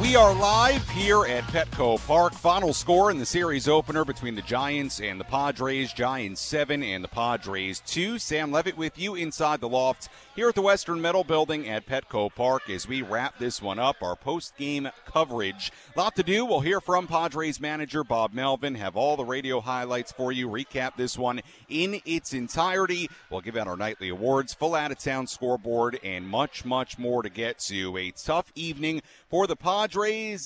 We are live here at Petco Park. Final score in the series opener between the Giants and the Padres. Giants 7 and the Padres 2. Sam Levitt with you inside the loft here at the Western Metal Building at Petco Park as we wrap this one up, our post-game coverage. A lot to do. We'll hear from Padres manager Bob Melvin, have all the radio highlights for you, recap this one in its entirety. We'll give out our nightly awards, full out-of-town scoreboard, and much, much more to get to. A tough evening for the Padres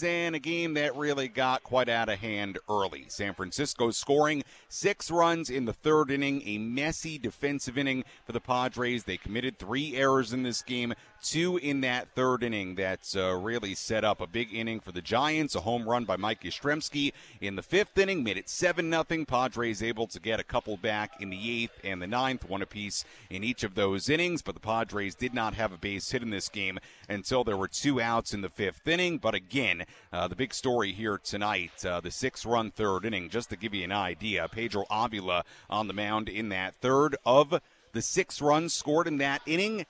and a game that really got quite out of hand early. San Francisco scoring 6 runs in the third inning, a messy defensive inning for the Padres. They committed 3 errors in this game, 2 in that third inning. That's really set up a big inning for the Giants. A home run by Mike Yastrzemski in the 5th inning made it 7-0. Padres able to get a couple back in the 8th and the 9th, one apiece in each of those innings, but the Padres did not have a base hit in this game until there were 2 outs in the 5th inning. But again, the big story here tonight, the 6-run third inning. Just to give you an idea, Pedro Avila on the mound in that third. Of the 6 runs scored in that inning,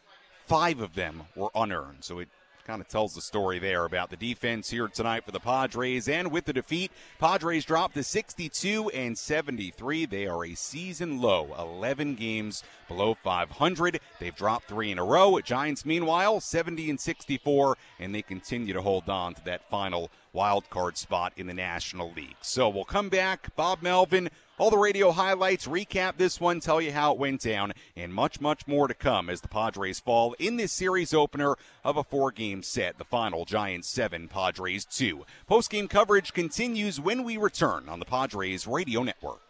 5 of them were unearned. So it kind of tells the story there about the defense here tonight for the Padres. And with the defeat, Padres drop to 62-73. They are a season low, 11 games below 500. They've dropped 3 in a row. Giants, meanwhile, 70-64, and they continue to hold on to that final wild card spot in the National League. So we'll come back, Bob Melvin, all the radio highlights, recap this one, tell you how it went down, and much, much more to come as the Padres fall in this series opener of a 4-game set. The final, Giants 7, Padres 2. Post-game coverage continues when we return on the Padres Radio Network.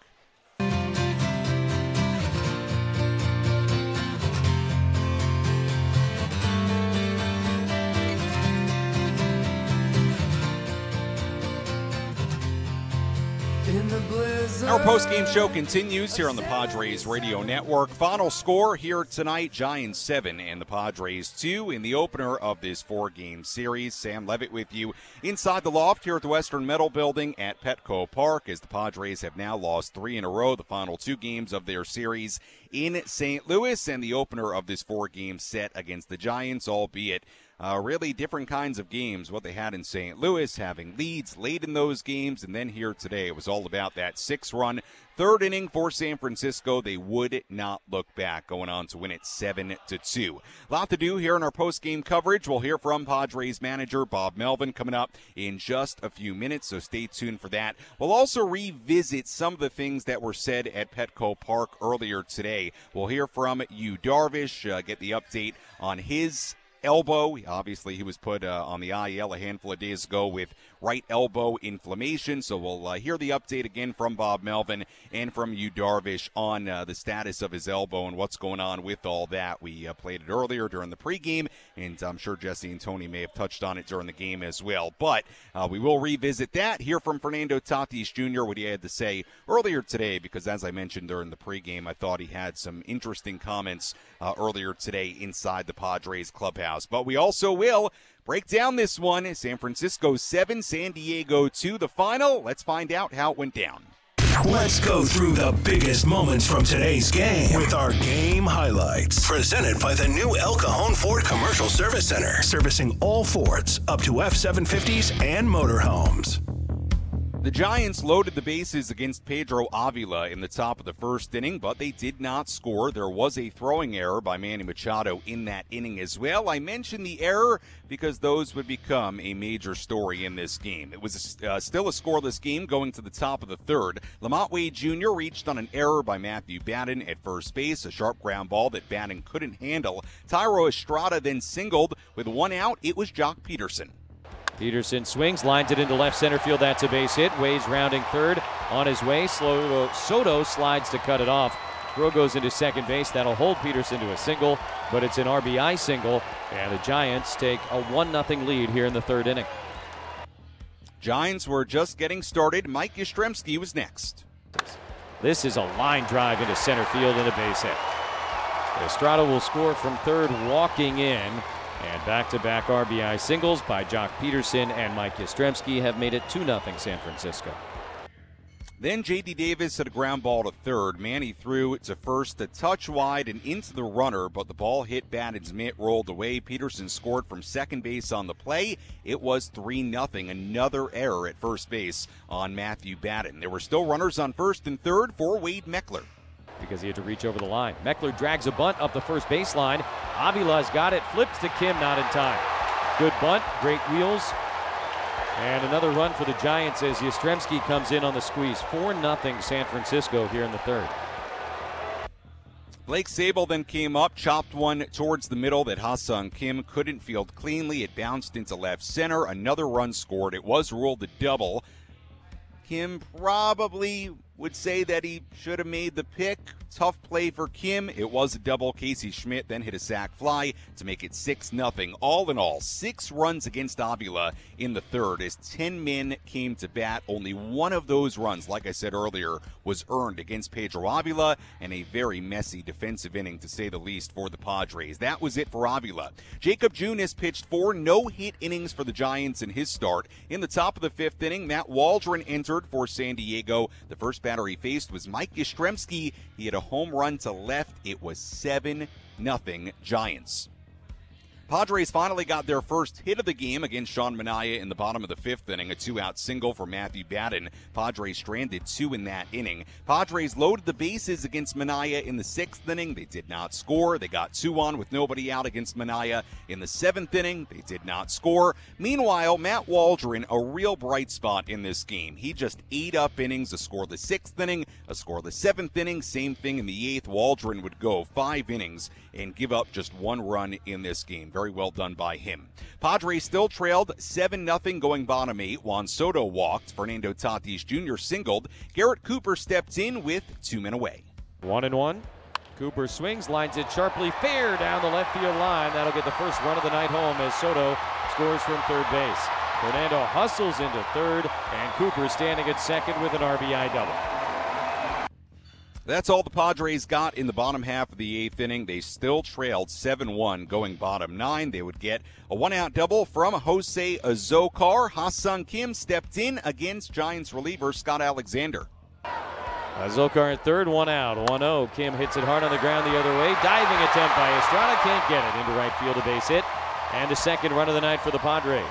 Our postgame show continues here on the Padres Radio Network. Final score here tonight, Giants 7 and the Padres 2 in the opener of this 4-game series. Sam Levitt with you inside the loft here at the Western Metal Building at Petco Park as the Padres have now lost 3 in a row, the final 2 games of their series in St. Louis, and the opener of this 4-game set against the Giants, albeit really different kinds of games, what they had in St. Louis, having leads late in those games, and then here today it was all about that 6-run third inning for San Francisco. They would not look back, going on to win it 7-2. A lot to do here in our post-game coverage. We'll hear from Padres manager Bob Melvin coming up in just a few minutes, so stay tuned for that. We'll also revisit some of the things that were said at Petco Park earlier today. We'll hear from Yu Darvish, get the update on his elbow. Obviously, he was put on the IL a handful of days ago with right elbow inflammation, so we'll hear the update again from Bob Melvin and from Yu Darvish on the status of his elbow and what's going on with all that. We played it earlier during the pregame, and I'm sure Jesse and Tony may have touched on it during the game as well, but we will revisit that, hear from Fernando Tatis Jr., what he had to say earlier today, because as I mentioned during the pregame, I thought he had some interesting comments earlier today inside the Padres clubhouse. But we also will break down this one. San Francisco 7, San Diego 2, the final. Let's find out how it went down. Let's go through the biggest moments from today's game with our game highlights. Presented by the new El Cajon Ford Commercial Service Center. Servicing all Fords up to F-750s and motorhomes. The Giants loaded the bases against Pedro Avila in the top of the first inning, but they did not score. There was a throwing error by Manny Machado in that inning as well. I mentioned the error because those would become a major story in this game. It was still a scoreless game going to the top of the third. Lamont Wade Jr. reached on an error by Matthew Batten at first base, a sharp ground ball that Batten couldn't handle. Thairo Estrada then singled. With 1 out, it was Joc Pederson. Pederson swings, lines it into left center field. That's a base hit. Wade's rounding third on his way. Soto slides to cut it off. Throw goes into second base. That'll hold Pederson to a single, but it's an RBI single, and the Giants take a 1-0 lead here in the third inning. Giants were just getting started. Mike Yastrzemski was next. This is a line drive into center field and a base hit. Estrada will score from third, walking in. And back-to-back RBI singles by Joc Pederson and Mike Yastrzemski have made it 2-0 San Francisco. Then J.D. Davis hit a ground ball to third. Manny threw to first, a touch wide and into the runner, but the ball hit batted mitt, rolled away. Pederson scored from second base on the play. It was 3-0. Another error at first base on Matthew Batten. There were still runners on first and third for Wade Meckler, because he had to reach over the line. Meckler drags a bunt up the first baseline. Avila's got it, flips to Kim, not in time. Good bunt, great wheels. And another run for the Giants as Yastrzemski comes in on the squeeze. 4-0 San Francisco here in the third. Blake Sable then came up, chopped one towards the middle that Ha-Seong Kim couldn't field cleanly. It bounced into left center. Another run scored. It was ruled a double. Kim probably would say that he should have made the pick. Tough play for Kim. It was a double. Casey Schmidt then hit a sac fly to make it 6-0. All in all, 6 runs against Avila in the third as 10 men came to bat. Only one of those runs, like I said earlier, was earned against Pedro Avila, and a very messy defensive inning, to say the least, for the Padres. That was it for Avila. Jakob Junis pitched 4 no-hit innings for the Giants in his start. In the top of the 5th inning, Matt Waldron entered for San Diego. The first batter he faced was Mike Yastrzemski. He had a home run to left. It was 7-0 Giants. Padres finally got their first hit of the game against Sean Manaea in the bottom of the 5th inning. A 2-out single for Matthew Batten. Padres stranded 2 in that inning. Padres loaded the bases against Manaea in the 6th inning. They did not score. They got 2 on with nobody out against Manaea in the 7th inning. They did not score. Meanwhile, Matt Waldron, a real bright spot in this game. He just ate up innings, a score the 6th inning, a score the 7th inning. Same thing in the 8th. Waldron would go 5 innings and give up just 1 run in this game. Very well done by him. Padres still trailed 7-0 going bottom 8. Juan Soto walked. Fernando Tatis Jr. singled. Garrett Cooper stepped in with 2 men away. 1-1. Cooper swings, lines it sharply, fair down the left field line. That'll get the first run of the night home as Soto scores from third base. Fernando hustles into third, and Cooper standing at second with an RBI double. That's all the Padres got in the bottom half of the 8th inning. They still trailed 7-1 going bottom 9. They would get a 1-out double from José Azocar. Ha-Seong Kim stepped in against Giants reliever Scott Alexander. Azocar at third, 1 out, 1-0. Kim hits it hard on the ground the other way. Diving attempt by Estrada, can't get it. Into right field, a base hit. And a second run of the night for the Padres.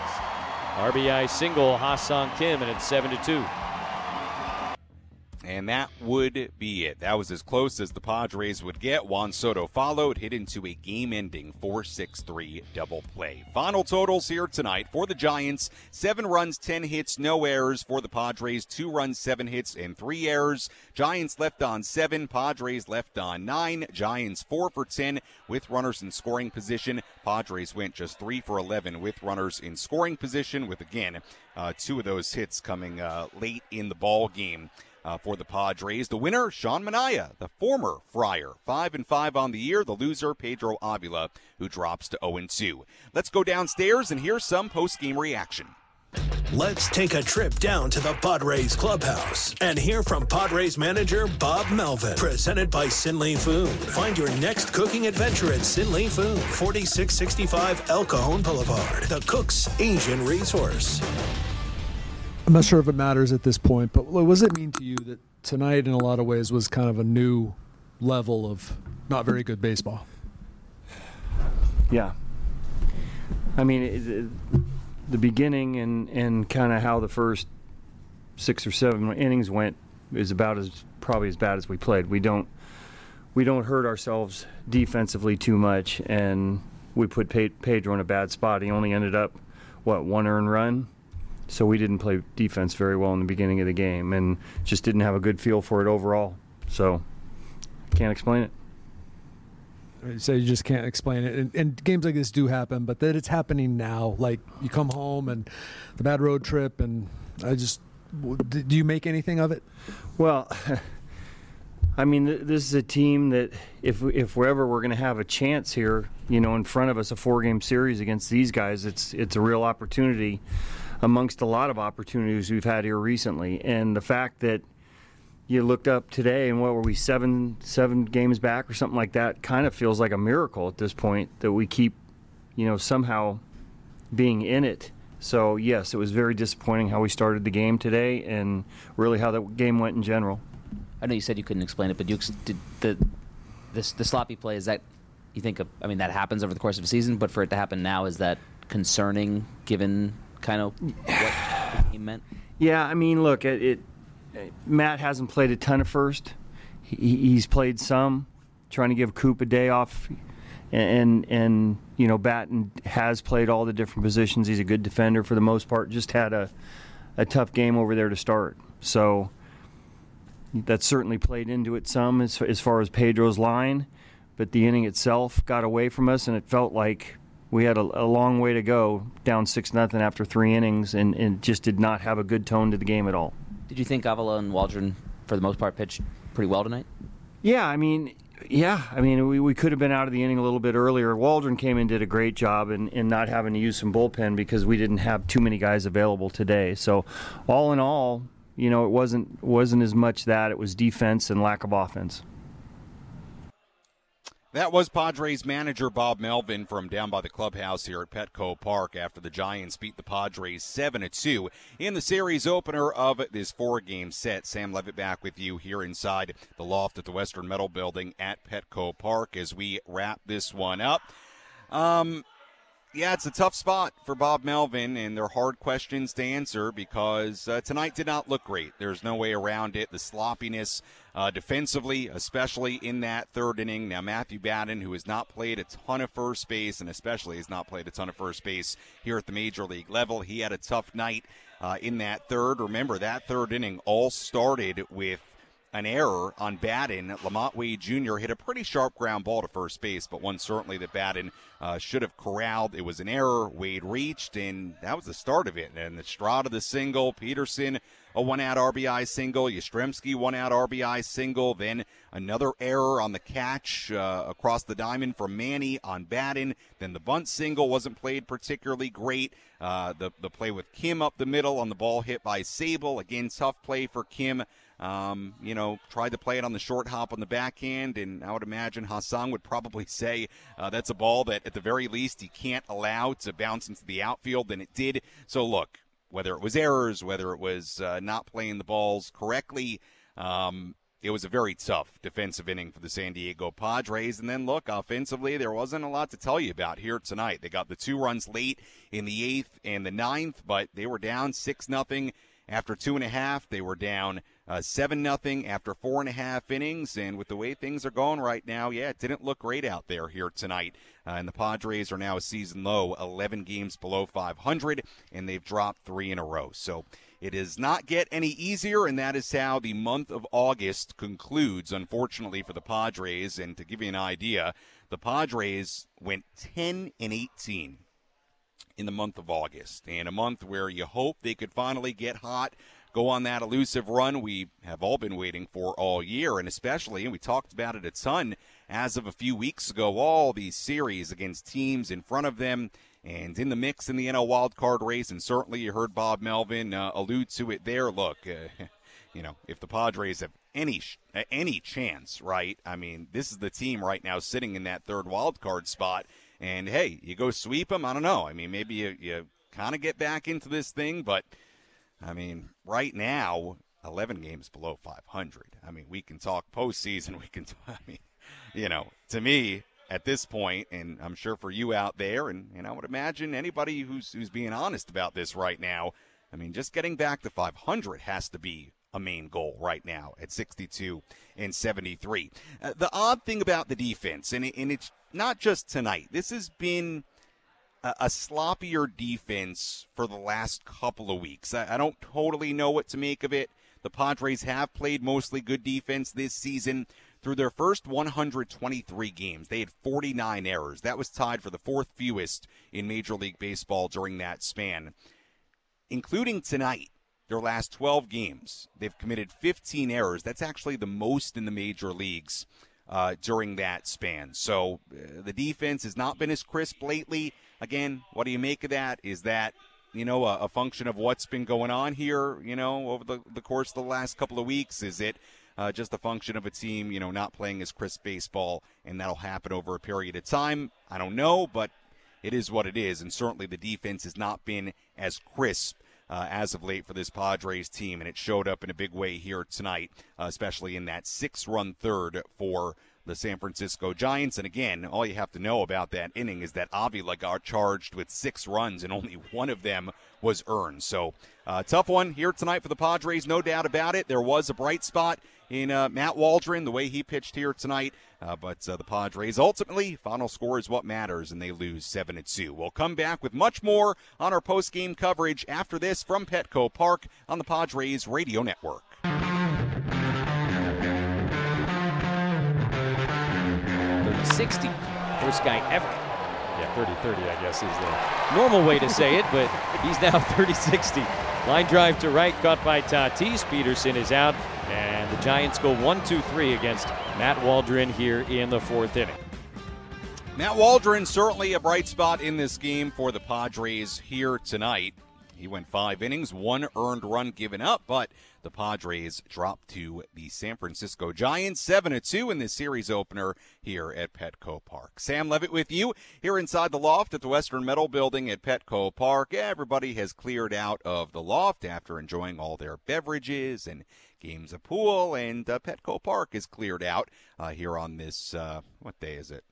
RBI single, Ha-Seong Kim, and it's 7-2. And that would be it. That was as close as the Padres would get. Juan Soto followed, hit into a game-ending 4-6-3 double play. Final totals here tonight for the Giants: 7 runs, 10 hits, no errors. For the Padres, 2 runs, 7 hits, and 3 errors. Giants left on 7, Padres left on 9. Giants 4 for 10 with runners in scoring position. Padres went just 3 for 11 with runners in scoring position, with, again, 2 of those hits coming late in the ball game. For the Padres, the winner, Sean Manaea, the former Friar, 5-5 on the year. The loser, Pedro Avila, who drops to 0-2. Let's go downstairs and hear some post-game reaction. Let's take a trip down to the Padres clubhouse and hear from Padres manager Bob Melvin. Presented by Sinley Food. Find your next cooking adventure at Sinley Food, 4665 El Cajon Boulevard, the Cook's Asian resource. I'm not sure if it matters at this point, but what does it mean to you that tonight, in a lot of ways, was kind of a new level of not very good baseball? Yeah. I mean, the beginning and kind of how the first 6 or 7 innings went is about as probably as bad as we played. We don't hurt ourselves defensively too much, and we put Pedro in a bad spot. He only ended up, 1 earned run? So we didn't play defense very well in the beginning of the game and just didn't have a good feel for it overall. So I can't explain it. So you just can't explain it. And games like this do happen, but that it's happening now. Like, you come home and the bad road trip, and do you make anything of it? Well, I mean, this is a team that if wherever we're going to have a chance here, you know, in front of us, a 4-game series against these guys, it's a real opportunity. amongst a lot of opportunities we've had here recently. And the fact that you looked up today and what were we, seven games back or something like that, kind of feels like a miracle at this point that we keep, you know, somehow being in it. So, yes, it was very disappointing how we started the game today and really how the game went in general. I know you said you couldn't explain it, but you, did the sloppy play, is that, you think, I mean, that happens over the course of a season, but for it to happen now, is that concerning given kind of what the game meant? Yeah, I mean, look, Matt hasn't played a ton of first. He's played some, trying to give Coop a day off. And you know, Batten has played all the different positions. He's a good defender for the most part. Just had a tough game over there to start. So that certainly played into it some as far as Pedro's line. But the inning itself got away from us, and it felt like we had a long way to go, down 6-0 after three innings, and just did not have a good tone to the game at all. Did you think Avila and Waldron, for the most part, pitched pretty well tonight? Yeah, I mean, we could have been out of the inning a little bit earlier. Waldron came in, did a great job in not having to use some bullpen because we didn't have too many guys available today. So, all in all, you know, it wasn't as much that. It was defense and lack of offense. That was Padres manager Bob Melvin from down by the clubhouse here at Petco Park after the Giants beat the Padres 7-2 in the series opener of this four-game set. Sam Levitt back with you here inside the loft at the Western Metal Building at Petco Park as we wrap this one up. Yeah, it's a tough spot for Bob Melvin, and they're hard questions to answer because tonight did not look great. There's no way around it. The sloppiness defensively, especially in that third inning. Now, Matthew Batten, who has not played a ton of first base, and especially has not played a ton of first base here at the Major League level, he had a tough night in that third. Remember, that third inning all started with an error on Batten. Lamont Wade Jr. hit a pretty sharp ground ball to first base, but one certainly that Batten should have corralled. It was an error. Wade reached, and that was the start of it. And Estrada, the single. Pederson, a one-out RBI single. Yastrzemski, one-out RBI single. Then another error on the catch across the diamond from Manny on Batten. Then the bunt single wasn't played particularly great. The play with Kim up the middle on the ball hit by Sable. Again, tough play for Kim. You know, tried to play it on the short hop on the backhand, and I would imagine Ha-Seong would probably say that's a ball that at the very least he can't allow to bounce into the outfield, and it did. So look, whether it was errors, whether it was not playing the balls correctly, it was a very tough defensive inning for the San Diego Padres. And then, look, offensively, there wasn't a lot to tell you about here tonight. They got the two runs late in the 8th and the 9th, but they were down 6-0 after 2.5. They were down 7-0 after 4.5 innings, and with the way things are going right now, yeah, it didn't look great out there here tonight. And the Padres are now a season low, 11 games below .500, and they've dropped 3 in a row. So it does not get any easier, and that is how the month of August concludes, unfortunately, for the Padres. And to give you an idea, the Padres went 10-18 in the month of August, and a month where you hope they could finally get hot, go on that elusive run we have all been waiting for all year, and especially, and we talked about it a ton as of a few weeks ago, all these series against teams in front of them and in the mix in the NL wildcard race, and certainly you heard Bob Melvin allude to it there. Look, you know, if the Padres have any chance, right, I mean, this is the team right now sitting in that third wildcard spot, and hey, you go sweep them, I don't know. I mean, maybe you kind of get back into this thing, but I mean, right now, 11 games below .500. I mean, we can talk postseason. We can talk, I mean, you know, to me at this point, and I'm sure for you out there, and I would imagine anybody who's being honest about this right now, I mean, just getting back to .500 has to be a main goal right now at 62-73. The odd thing about the defense, and it's not just tonight, this has been a sloppier defense for the last couple of weeks. I don't totally know what to make of it. The Padres have played mostly good defense this season. Through their first 123 games, they had 49 errors. That was tied for the 4th fewest in Major League Baseball during that span. Including tonight, their last 12 games, they've committed 15 errors. That's actually the most in the major leagues during that span. So the defense has not been as crisp lately. Again, what do you make of that? Is that you know, a function of what's been going on here, you know, over the course of the last couple of weeks? Is it just a function of a team, you know, not playing as crisp baseball, and that'll happen over a period of time? I don't know, but it is what it is, and certainly the defense has not been as crisp as of late for this Padres team, and it showed up in a big way here tonight, especially in that six-run third for the San Francisco Giants. And again, all you have to know about that inning is that Avila got charged with 6 runs, and only one of them was earned. So tough one here tonight for the Padres, no doubt about it. There was a bright spot in Matt Waldron, the way he pitched here tonight. But the Padres, ultimately, final score is what matters, and they lose 7-2. We'll come back with much more on our post-game coverage after this from Petco Park on the Padres Radio Network. First guy ever. Yeah, 30-30, I guess, is the normal way to say it, but he's now 30-60. Line drive to right, caught by Tatis. Pederson is out, and the Giants go 1-2-3 against Matt Waldron here in the fourth inning. Matt Waldron, certainly a bright spot in this game for the Padres here tonight. He went 5 innings, 1 earned run given up, but the Padres dropped to the San Francisco Giants 7-2 in this series opener here at Petco Park. Sam Levitt with you here inside the loft at the Western Metal Building at Petco Park. Everybody has cleared out of the loft after enjoying all their beverages and games of pool, and Petco Park is cleared out here on this, what day is it?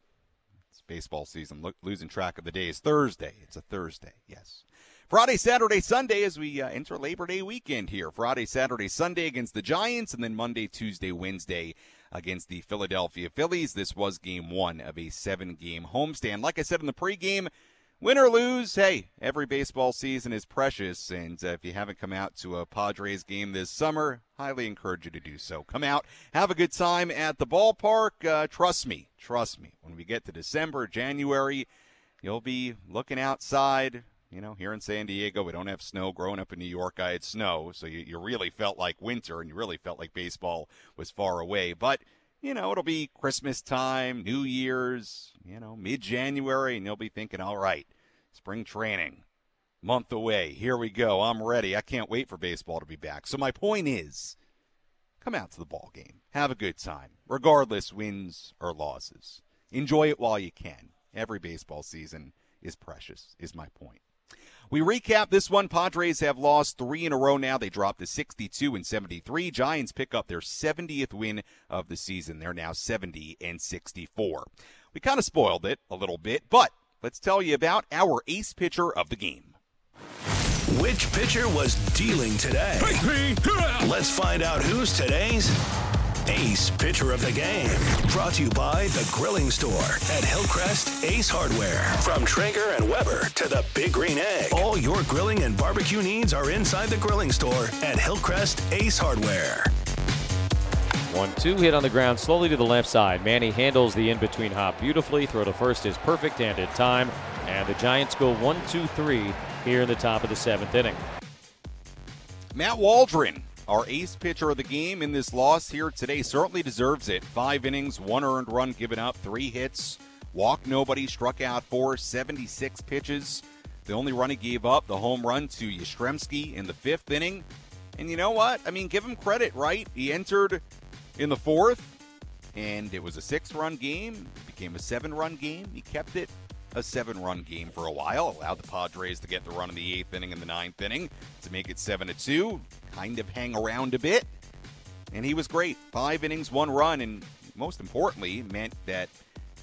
It's baseball season. Losing track of the days. Thursday. It's a Thursday, yes. Friday, Saturday, Sunday as we enter Labor Day weekend here. Friday, Saturday, Sunday against the Giants, and then Monday, Tuesday, Wednesday against the Philadelphia Phillies. This was game one of a 7-game homestand. Like I said in the pregame, win or lose, hey, every baseball season is precious, and if you haven't come out to a Padres game this summer, highly encourage you to do so. Come out, have a good time at the ballpark. Trust me, when we get to December, January, you'll be looking outside. You know, here in San Diego, we don't have snow. Growing up in New York, I had snow, so you really felt like winter, and you really felt like baseball was far away. But, you know, it'll be Christmas time, New Year's, you know, mid-January, and you'll be thinking, all right, spring training, month away, here we go, I'm ready. I can't wait for baseball to be back. So my point is, come out to the ball game. Have a good time, regardless wins or losses. Enjoy it while you can. Every baseball season is precious, is my point. We recap this one. Padres have lost 3 in a row now. They dropped to 62-73. Giants pick up their 70th win of the season. They're now 70-64. We kind of spoiled it a little bit, but let's tell you about our ace pitcher of the game. Which pitcher was dealing today? Let's find out who's today's ace pitcher of the game. Brought to you by The Grilling Store at Hillcrest Ace Hardware. From Traeger and Weber to the Big Green Egg. All your grilling and barbecue needs are inside The Grilling Store at Hillcrest Ace Hardware. 1-2 hit on the ground slowly to the left side. Manny handles the in-between hop beautifully. Throw to first is perfect and at time. And the Giants go 1-2-3 here in the top of the 7th inning. Matt Waldron, our ace pitcher of the game in this loss here today, certainly deserves it. 5 innings, 1 earned run given up, 3 hits, walked nobody, struck out 4, 76 pitches. The only run he gave up, the home run to Yastrzemski in the 5th inning. And you know what? I mean, give him credit, right? He entered in the 4th, and it was a 6-run game. It became a 7-run game. He kept it a 7-run game for a while, allowed the Padres to get the run in the 8th inning and the 9th inning to make it 7-2, kind of hang around a bit, and he was great. 5 innings, 1 run, and most importantly, meant that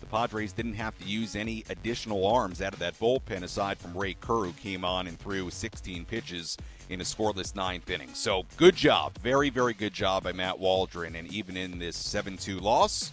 the Padres didn't have to use any additional arms out of that bullpen aside from Ray Kerr, who came on and threw 16 pitches in a scoreless 9th inning. So good job, very, very good job by Matt Waldron, and even in this 7-2 loss,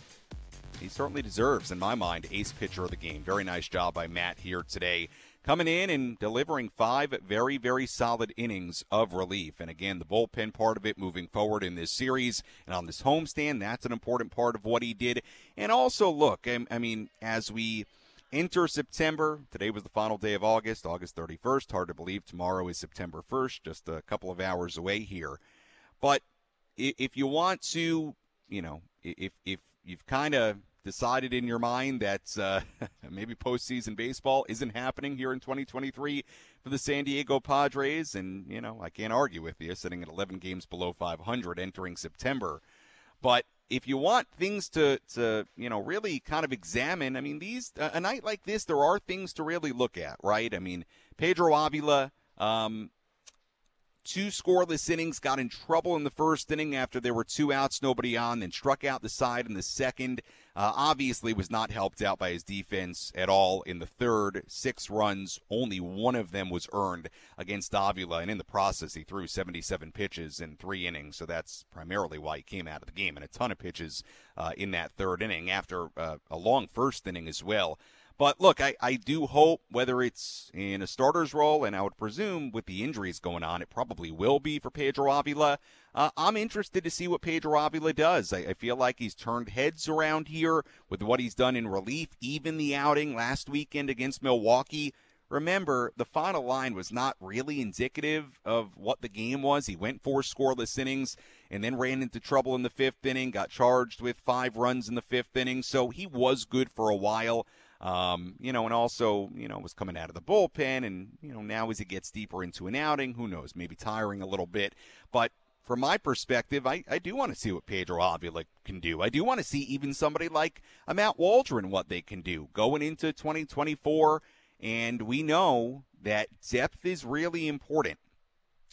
he certainly deserves, in my mind, ace pitcher of the game. Very nice job by Matt here today, coming in and delivering 5 very, very solid innings of relief. And again, the bullpen part of it moving forward in this series and on this homestand, that's an important part of what he did. And also, look, I mean, as we enter September, today was the final day of August, August 31st. Hard to believe tomorrow is September 1st, just a couple of hours away here. But if you want to, you know, if you've kind of decided in your mind that maybe postseason baseball isn't happening here in 2023 for the San Diego Padres. And, you know, I can't argue with you, sitting at 11 games below 500 entering September. But if you want things to you know, really kind of examine, I mean, these a night like this, there are things to really look at, right? I mean, Pedro Avila, 2 scoreless innings, got in trouble in the first inning after there were 2 outs, nobody on, then struck out the side in the second. Obviously was not helped out by his defense at all in the third. 6 runs, only one of them was earned against Avila, and in the process he threw 77 pitches in 3 innings, so that's primarily why he came out of the game, and a ton of pitches in that third inning after a long first inning as well. But, look, I do hope, whether it's in a starter's role, and I would presume with the injuries going on, it probably will be for Pedro Avila. I'm interested to see what Pedro Avila does. I feel like he's turned heads around here with what he's done in relief, even the outing last weekend against Milwaukee. Remember, the final line was not really indicative of what the game was. He went 4 scoreless innings and then ran into trouble in the fifth inning, got charged with 5 runs in the fifth inning, so he was good for a while. You know, and also, you know, was coming out of the bullpen, and, you know, now as he gets deeper into an outing, who knows, maybe tiring a little bit. But from my perspective, I do want to see what Pedro Avila can do. I do want to see even somebody like a Matt Waldron, what they can do going into 2024. And we know that depth is really important,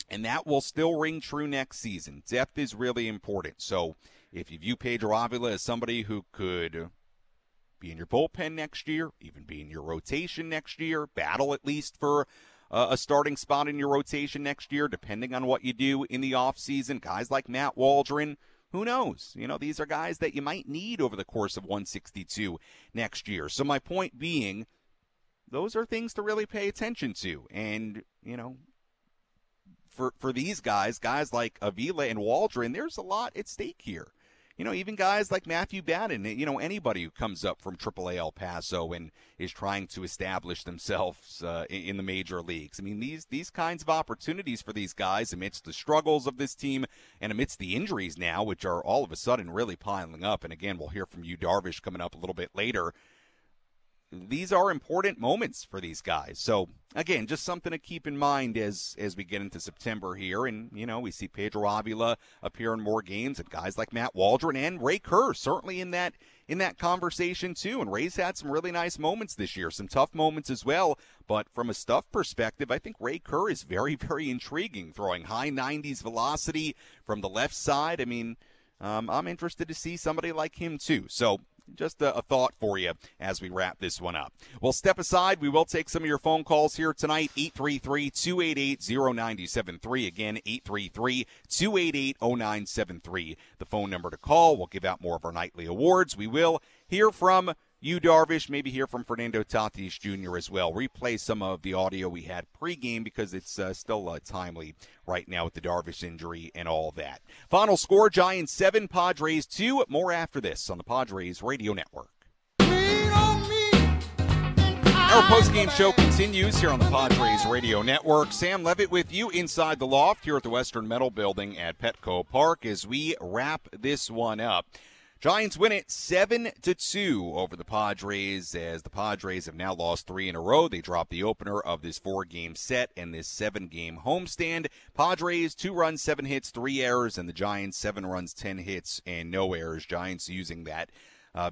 and that will still ring true next season. Depth is really important. So if you view Pedro Avila as somebody who could be in your bullpen next year, even be in your rotation next year, battle at least for a starting spot in your rotation next year, depending on what you do in the offseason. Guys like Matt Waldron, who knows? You know, these are guys that you might need over the course of 162 next year. So my point being, those are things to really pay attention to. And, you know, for these guys like Avila and Waldron, there's a lot at stake here. You know, even guys like Matthew Batten, you know, anybody who comes up from AAA El Paso and is trying to establish themselves in the major leagues. I mean, these kinds of opportunities for these guys amidst the struggles of this team and amidst the injuries now, which are all of a sudden really piling up. And again, we'll hear from Yu Darvish coming up a little bit later. These are important moments for these guys. So, again, just something to keep in mind as we get into September here. And, you know, we see Pedro Avila appear in more games, and guys like Matt Waldron and Ray Kerr certainly in that conversation too. And Ray's had some really nice moments this year, some tough moments as well. But from a stuff perspective, I think Ray Kerr is very, very intriguing, throwing high 90s velocity from the left side. I mean, I'm interested to see somebody like him too. So, just a thought for you as we wrap this one up. Well, step aside. We will take some of your phone calls here tonight, 833-288-0973. Again, 833-288-0973, the phone number to call. We'll give out more of our nightly awards. We will hear from Yu Darvish, maybe hear from Fernando Tatis Jr. as well. Replay some of the audio we had pregame because it's still timely right now with the Darvish injury and all that. Final score, Giants 7, Padres 2. More after this on the Padres Radio Network. Our postgame show continues here on the Padres Radio Network. Sam Levitt with you inside the loft here at the Western Metal Building at Petco Park as we wrap this one up. Giants win it 7-2 over the Padres as the Padres have now lost 3 in a row. They drop the opener of this 4-game set and this 7-game homestand. Padres 2 runs, 7 hits, 3 errors, and the Giants 7 runs, 10 hits, and no errors. Giants using that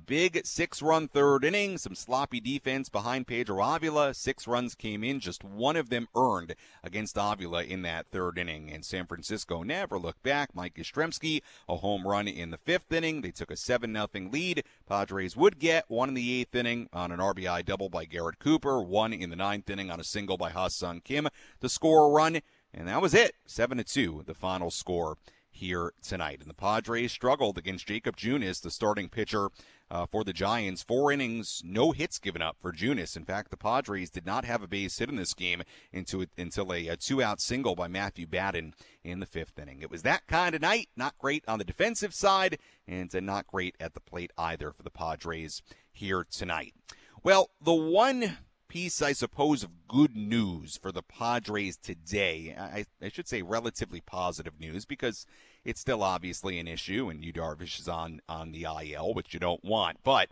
big 6-run third inning, some sloppy defense behind Pedro Avila. 6 runs came in, just one of them earned against Avila in that third inning. And San Francisco never looked back. Mike Yastrzemski, a home run in the fifth inning. They took a 7-0 lead. Padres would get one in the eighth inning on an RBI double by Garrett Cooper, one in the ninth inning on a single by Ha-Seong Kim to score a run. And that was it. 7-2, the final score here tonight. And the Padres struggled against Jakob Junis, the starting pitcher for the Giants. 4 innings, no hits given up for Junis. In fact, the Padres did not have a base hit in this game until a 2-out single by Matthew Batten in the fifth inning. It was that kind of night. Not great on the defensive side, and not great at the plate either for the Padres here tonight. Well, the one piece, I suppose, of good news for the Padres today. I should say relatively positive news because it's still obviously an issue, and Yu Darvish is on the IL, which you don't want. But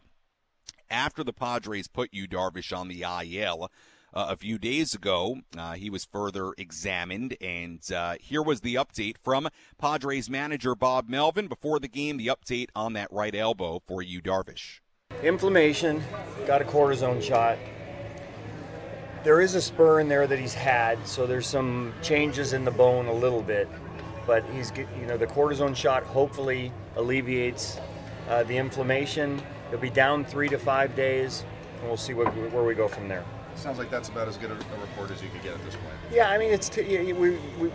after the Padres put Yu Darvish on the IL a few days ago. He was further examined, and here was the update from Padres manager Bob Melvin before the game, the update on that right elbow for Yu Darvish. Inflammation, got a cortisone shot. There is a spur in there that he's had, so there's some changes in the bone a little bit. But he's, you know, the cortisone shot hopefully alleviates the inflammation. He'll be down 3 to 5 days, and we'll see where we go from there. Sounds like that's about as good a report as you could get at this point. Yeah, I mean, it's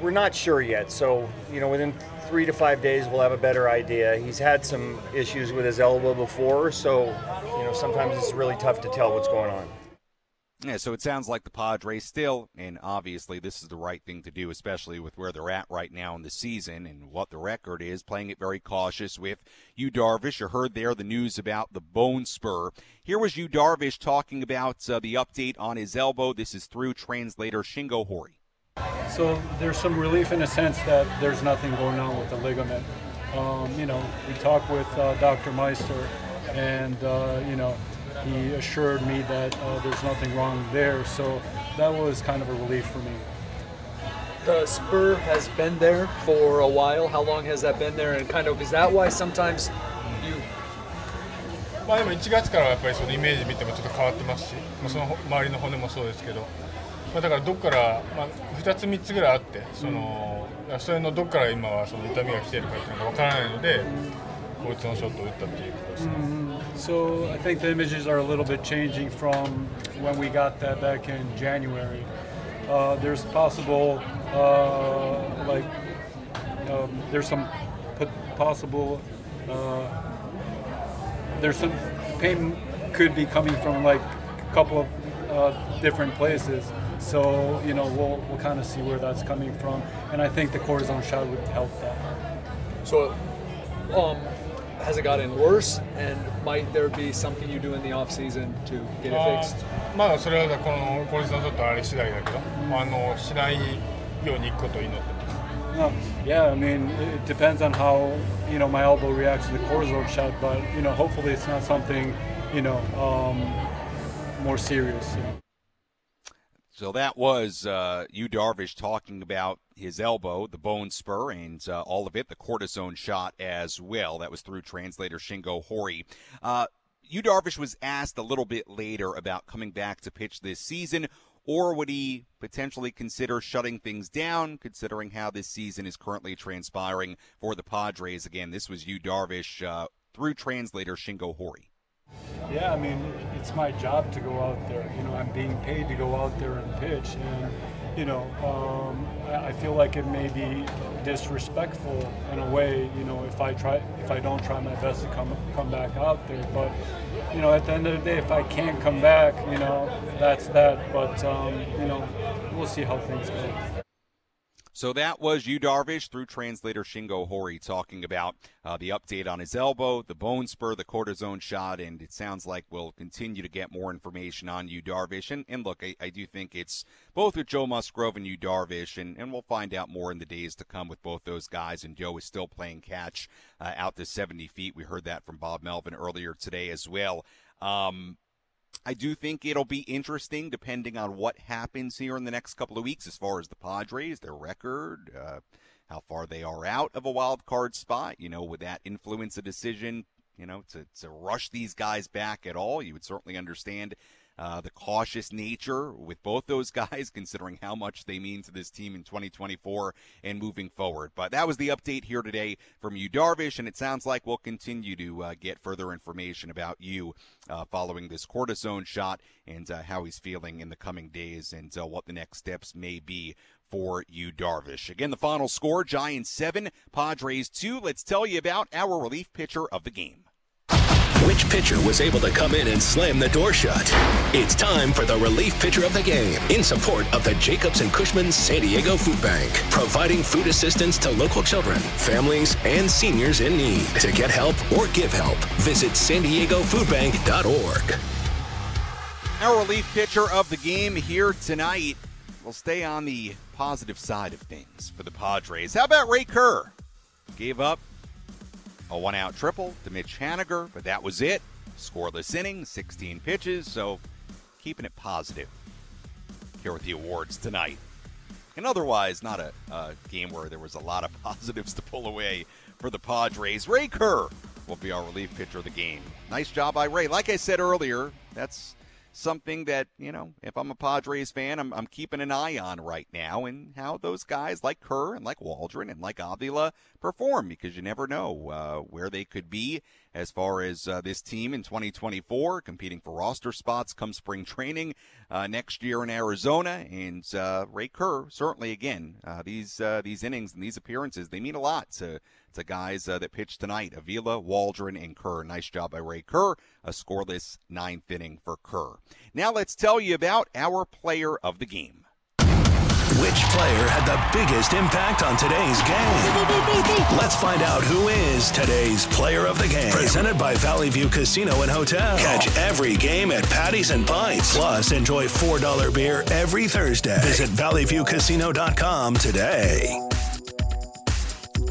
we're not sure yet. So, you know, within 3 to 5 days, we'll have a better idea. He's had some issues with his elbow before, so, you know, sometimes it's really tough to tell what's going on. Yeah, so it sounds like the Padres still, and obviously this is the right thing to do, especially with where they're at right now in the season and what the record is, playing it very cautious with Yu Darvish. You heard there the news about the bone spur. Here was Yu Darvish talking about the update on his elbow. This is through translator Shingo Hori. So there's some relief in a sense that there's nothing going on with the ligament. You know, we talked with Dr. Meister, and, you know, he assured me that there's nothing wrong there, so that was kind of a relief for me. The spur has been there for a while. How long has that been there, and kind of is that why sometimes you... まあでも1月からはやっぱりそのイメージ見てもちょっと変わってますし、まあその周りの骨もそうですけど、まあだからどっからまあ2つ3つぐらいあって、そのそれのどっから今はその痛みが来てるかっていうのがわからないので、こいつのショットを打ったっていうことですね。 So I think the images are a little bit changing from when we got that back in January. There's possible, like, there's some possible, there's some pain could be coming from like a couple of different places. So, you know, we'll kind of see where that's coming from. And I think the cortisone shot would help that. So, has it gotten worse, and might there be something you do in the offseason to get it fixed? まだそれはこのコルティゾンショットあれ次第だけど、しないように行くことを祈ってます。 Yeah, I mean, it depends on how, you know, my elbow reacts to the cortisone shot, but, you know, hopefully it's not something, you know, more serious. So that was Yu Darvish talking about his elbow, the bone spur, and all of it, the cortisone shot as well. That was through translator Shingo Hori. Yu Darvish was asked a little bit later about coming back to pitch this season, or would he potentially consider shutting things down, considering how this season is currently transpiring for the Padres. Again, this was Yu Darvish through translator Shingo Hori. Yeah, I mean, it's my job to go out there. You know, I'm being paid to go out there and pitch. And, you know, I feel like it may be disrespectful in a way, you know, if I don't try my best to come back out there. But, you know, at the end of the day, if I can't come back, you know, that's that. But, you know, we'll see how things go. So that was Yu Darvish through translator Shingo Hori talking about the update on his elbow, the bone spur, the cortisone shot, and it sounds like we'll continue to get more information on Yu Darvish. And look, I do think it's both with Joe Musgrove and Yu Darvish, and we'll find out more in the days to come with both those guys. And Joe is still playing catch out to 70 feet. We heard that from Bob Melvin earlier today as well. I do think it'll be interesting depending on what happens here in the next couple of weeks as far as the Padres, their record, how far they are out of a wild card spot. You know, would that influence a decision, you know, to rush these guys back at all? You would certainly understand the cautious nature with both those guys considering how much they mean to this team in 2024 and moving forward. But that was the update here today from Yu Darvish, and it sounds like we'll continue to get further information about Yu following this cortisone shot and how he's feeling in the coming days and what the next steps may be for Yu Darvish. Again, the final score, Giants 7, Padres 2. Let's tell you about our relief pitcher of the game. Which pitcher was able to come in and slam the door shut? It's time for the relief pitcher of the game in support of the Jacobs and Cushman San Diego Food Bank, providing food assistance to local children, families, and seniors in need. To get help or give help, visit san diegofoodbank.org. Our relief pitcher of the game here tonight will stay on the positive side of things for the Padres. How about Ray Kerr? Gave up a one-out triple to Mitch Haniger, but that was it. Scoreless inning, 16 pitches, so keeping it positive here with the awards tonight. And otherwise, not a game where there was a lot of positives to pull away for the Padres. Ray Kerr will be our relief pitcher of the game. Nice job by Ray. Like I said earlier, that's something that, you know, if I'm a Padres fan, I'm keeping an eye on right now, and how those guys like Kerr and like Waldron and like Avila perform, because you never know where they could be as far as this team in 2024, competing for roster spots come spring training next year in Arizona. And Ray Kerr, certainly, again, these innings and these appearances, they mean a lot to guys that pitch tonight. Avila, Waldron, and Kerr. Nice job by Ray Kerr. A scoreless ninth inning for Kerr. Now let's tell you about our player of the game. Which player had the biggest impact on today's game? Let's find out who is today's player of the game. Presented by Valley View Casino and Hotel. Catch every game at Paddy's and Pints. Plus, enjoy $4 beer every Thursday. Visit valleyviewcasino.com today.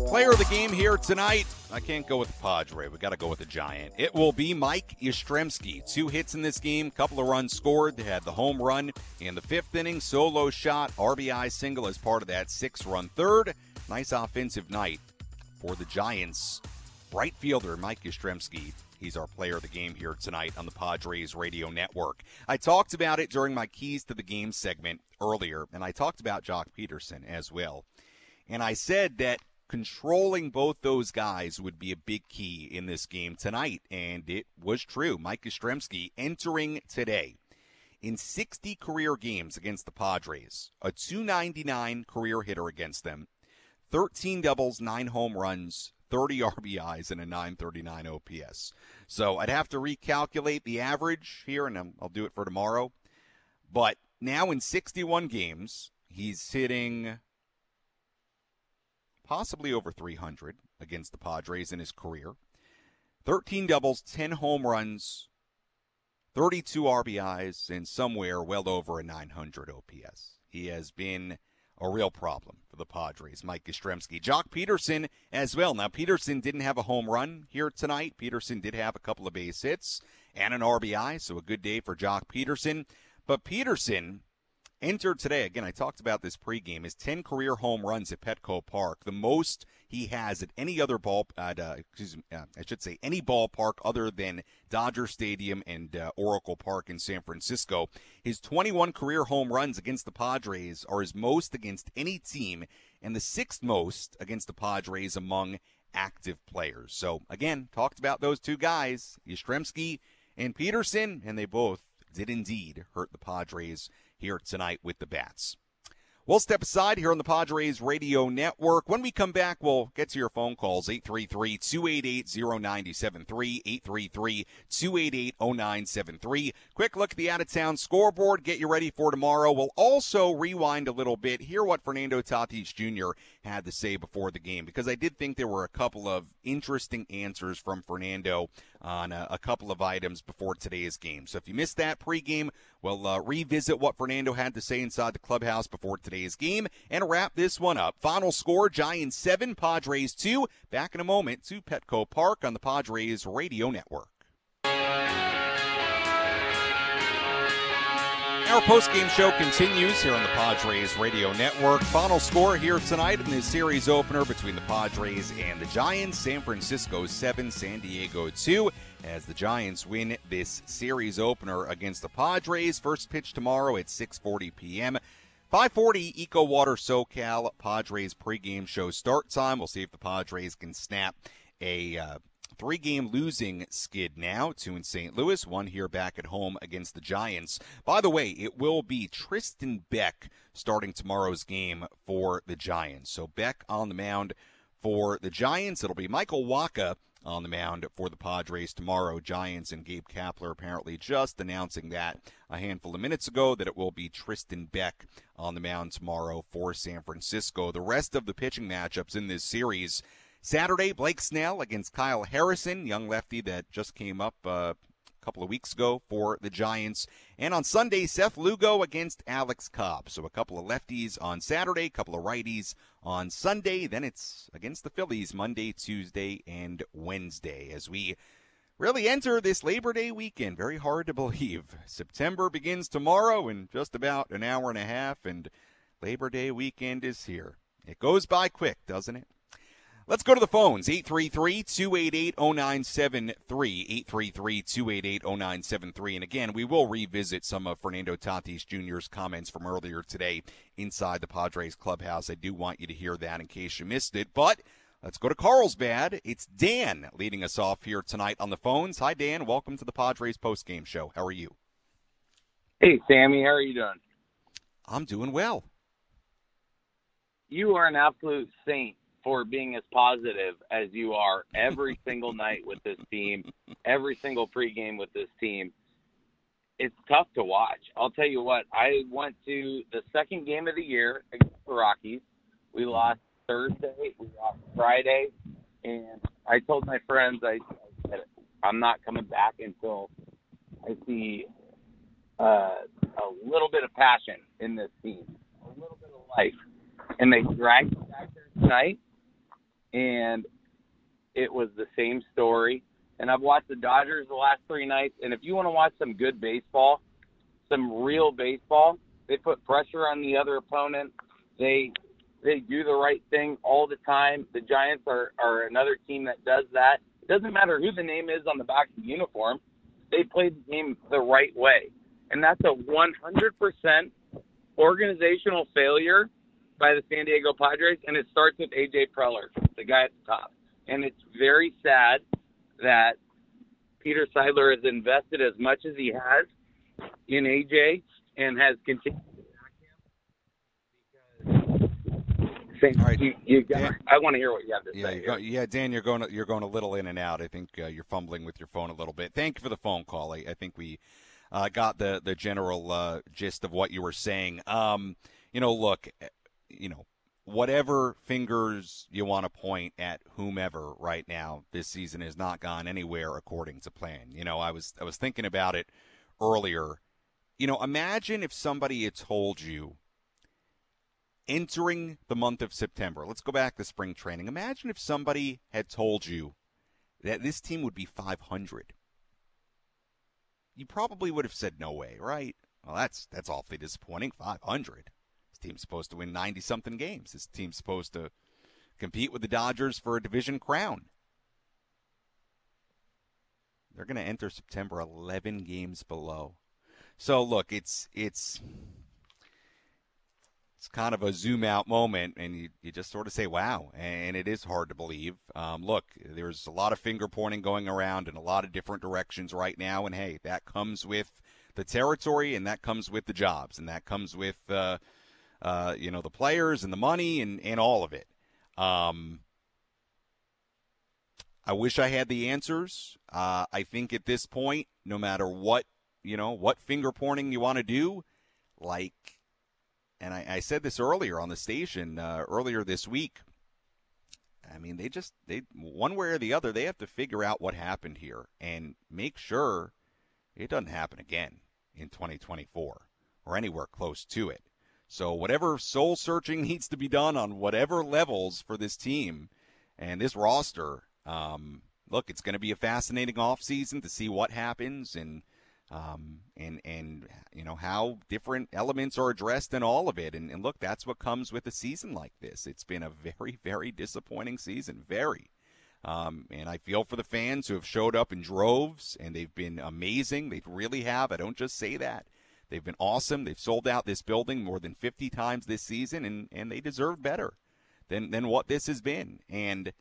Player of the game here tonight. I can't go with the Padre. We got to go with the Giant. It will be Mike Yastrzemski. 2 hits in this game, couple of runs scored. They had the home run in the 5th inning, solo shot, RBI single as part of that 6-run third. Nice offensive night for the Giants. Right fielder Mike Yastrzemski. He's our player of the game here tonight on the Padres Radio Network. I talked about it during my Keys to the Game segment earlier, and I talked about Joc Pederson as well. And I said that controlling both those guys would be a big key in this game tonight, and it was true. Mike Yastrzemski entering today in 60 career games against the Padres, a .299 career hitter against them, 13 doubles, 9 home runs, 30 RBIs, and a .939 OPS. So I'd have to recalculate the average here, and I'll do it for tomorrow. But now in 61 games, he's hitting possibly over 300 against the Padres in his career. 13 doubles, 10 home runs, 32 RBIs, and somewhere well over a 900 OPS. He has been a real problem for the Padres, Mike Yastrzemski. Joc Pederson as well. Now, Pederson didn't have a home run here tonight. Pederson did have a couple of base hits and an RBI, so a good day for Joc Pederson. But Pederson entered today, again, I talked about this pregame, his 10 career home runs at Petco Park, the most he has at any other any ballpark other than Dodger Stadium and Oracle Park in San Francisco. His 21 career home runs against the Padres are his most against any team, and the 6th most against the Padres among active players. So, again, talked about those two guys, Yastrzemski and Pederson, and they both did indeed hurt the Padres here tonight with the bats. We'll step aside here on the Padres Radio Network. When we come back, we'll get to your phone calls, 833-288-0973, 833-288-0973. Quick look at the out-of-town scoreboard, get you ready for tomorrow. We'll also rewind a little bit, hear what Fernando Tatis Jr. had to say before the game, because I did think there were a couple of interesting answers from Fernando on a couple of items before today's game. So if you missed that pregame, we'll revisit what Fernando had to say inside the clubhouse before today's game and wrap this one up. Final score, Giants 7, Padres 2. Back in a moment to Petco Park on the Padres Radio Network. Our postgame show continues here on the Padres Radio Network. Final score here tonight in this series opener between the Padres and the Giants. San Francisco 7, San Diego 2. As the Giants win this series opener against the Padres. First pitch tomorrow at 6:40 p.m. 5:40 Eco Water SoCal Padres pregame show start time. We'll see if the Padres can snap a 3-game losing skid now. 2 in St. Louis, 1 here back at home against the Giants. By the way, it will be Tristan Beck starting tomorrow's game for the Giants. So Beck on the mound for the Giants. It'll be Michael Wacha on the mound for the Padres tomorrow. Giants and Gabe Kapler apparently just announcing that a handful of minutes ago, that it will be Tristan Beck on the mound tomorrow for San Francisco. The rest of the pitching matchups in this series, Saturday, Blake Snell against Kyle Harrison, young lefty that just came up a couple of weeks ago for the Giants. And on Sunday, Seth Lugo against Alex Cobb. So a couple of lefties on Saturday, a couple of righties on Sunday. Then it's against the Phillies Monday, Tuesday, and Wednesday as we really enter this Labor Day weekend. Very hard to believe. September begins tomorrow in just about an hour and a half, and Labor Day weekend is here. It goes by quick, doesn't it? Let's go to the phones, 833-288-0973, 833-288-0973. And again, we will revisit some of Fernando Tatis Jr.'s comments from earlier today inside the Padres clubhouse. I do want you to hear that in case you missed it. But let's go to Carlsbad. It's Dan leading us off here tonight on the phones. Hi, Dan. Welcome to the Padres postgame show. How are you? Hey, Sammy. How are you doing? I'm doing well. You are an absolute saint for being as positive as you are every single night with this team, every single pregame with this team. It's tough to watch. I'll tell you what, I went to the second game of the year against the Rockies. We lost Thursday, we lost Friday, and I told my friends, I said, I'm not coming back until I see a little bit of passion in this team, a little bit of life. And they dragged me back there tonight. And it was the same story. And I've watched the Dodgers the last three nights. And if you want to watch some good baseball, some real baseball, they put pressure on the other opponent. They do the right thing all the time. The Giants are another team that does that. It doesn't matter who the name is on the back of the uniform. They play the game the right way. And that's a 100% organizational failure by the San Diego Padres, and it starts with A.J. Preller, the guy at the top. And it's very sad that Peter Seidler has invested as much as he has in A.J. and has continued to back him because right. I want to hear what you have to say. Dan, you're going a little in and out. I think you're fumbling with your phone a little bit. Thank you for the phone call. I think we got the general gist of what you were saying. Look – whatever fingers you want to point at whomever right now, this season has not gone anywhere according to plan. I was thinking about it earlier. Imagine if somebody had told you entering the month of September, let's go back to spring training. Imagine if somebody had told you that this team would be 500. You probably would have said no way, right? Well, that's awfully disappointing. 500. Team's supposed to win 90-something games. This team's supposed to compete with the Dodgers for a division crown. They're going to enter September 11 games below. So, look, it's kind of a zoom-out moment, and you just sort of say, wow, and it is hard to believe. Look, there's a lot of finger-pointing going around in a lot of different directions right now, and, hey, that comes with the territory, and that comes with the jobs, and that comes with the players and the money and all of it. I wish I had the answers. I think at this point, no matter what finger pointing you want to do, and I said this earlier on the station earlier this week. I mean, they one way or the other, they have to figure out what happened here and make sure it doesn't happen again in 2024 or anywhere close to it. So whatever soul searching needs to be done on whatever levels for this team and this roster, look, it's going to be a fascinating offseason to see what happens and how different elements are addressed in all of it. And look, that's what comes with a season like this. It's been a very, very disappointing season, very. And I feel for the fans who have showed up in droves, and they've been amazing. They really have. I don't just say that. They've been awesome. They've sold out this building more than 50 times this season, and they deserve better than what this has been. And,